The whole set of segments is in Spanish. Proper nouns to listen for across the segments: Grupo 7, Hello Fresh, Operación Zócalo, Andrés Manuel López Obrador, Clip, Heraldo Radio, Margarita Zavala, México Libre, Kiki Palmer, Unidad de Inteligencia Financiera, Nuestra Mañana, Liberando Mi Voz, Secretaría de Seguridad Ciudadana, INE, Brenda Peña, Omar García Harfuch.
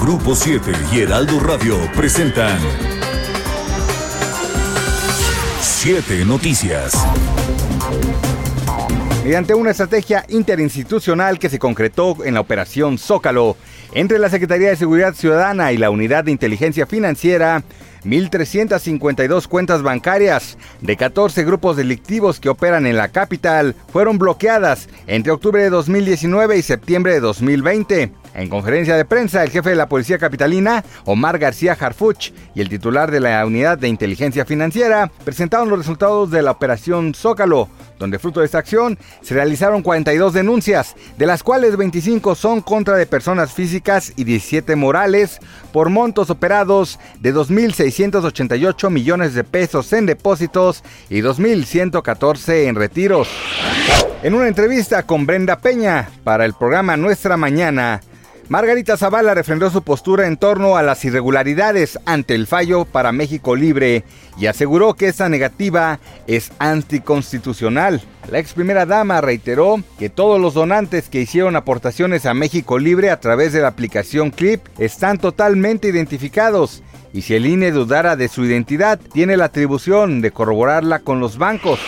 Grupo 7 y Heraldo Radio presentan 7 Noticias. Mediante una estrategia interinstitucional que se concretó en la Operación Zócalo, entre la Secretaría de Seguridad Ciudadana y la Unidad de Inteligencia Financiera, 1,352 cuentas bancarias de 14 grupos delictivos que operan en la capital fueron bloqueadas entre octubre de 2019 y septiembre de 2020. En conferencia de prensa, el jefe de la Policía Capitalina, Omar García Harfuch, y el titular de la Unidad de Inteligencia Financiera presentaron los resultados de la Operación Zócalo, donde fruto de esta acción se realizaron 42 denuncias, de las cuales 25 son contra de personas físicas y 17 morales, por montos operados de 2,688 millones de pesos en depósitos y 2,114 en retiros. En una entrevista con Brenda Peña para el programa Nuestra Mañana, Margarita Zavala refrendó su postura en torno a las irregularidades ante el fallo para México Libre y aseguró que esta negativa es anticonstitucional. La ex primera dama reiteró que todos los donantes que hicieron aportaciones a México Libre a través de la aplicación Clip están totalmente identificados y si el INE dudara de su identidad, tiene la atribución de corroborarla con los bancos.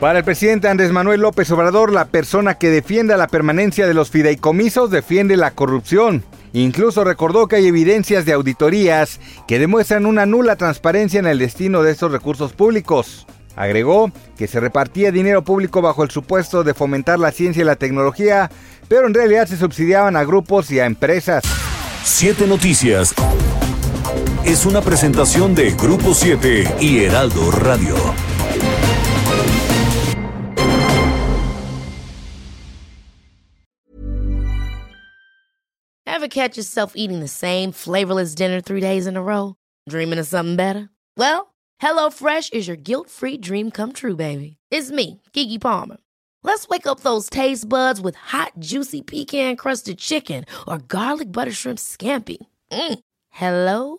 Para el presidente Andrés Manuel López Obrador, la persona que defienda la permanencia de los fideicomisos defiende la corrupción. Incluso recordó que hay evidencias de auditorías que demuestran una nula transparencia en el destino de estos recursos públicos. Agregó que se repartía dinero público bajo el supuesto de fomentar la ciencia y la tecnología, pero en realidad se subsidiaban a grupos y a empresas. 7 Noticias es una presentación de Grupo 7 y Heraldo Radio. Ever catch yourself eating the same flavorless dinner 3 days in a row? Dreaming of something better? Well, HelloFresh is your guilt-free dream come true, baby. It's me, Kiki Palmer. Let's wake up those taste buds with hot, juicy pecan-crusted chicken or garlic butter shrimp scampi. Hello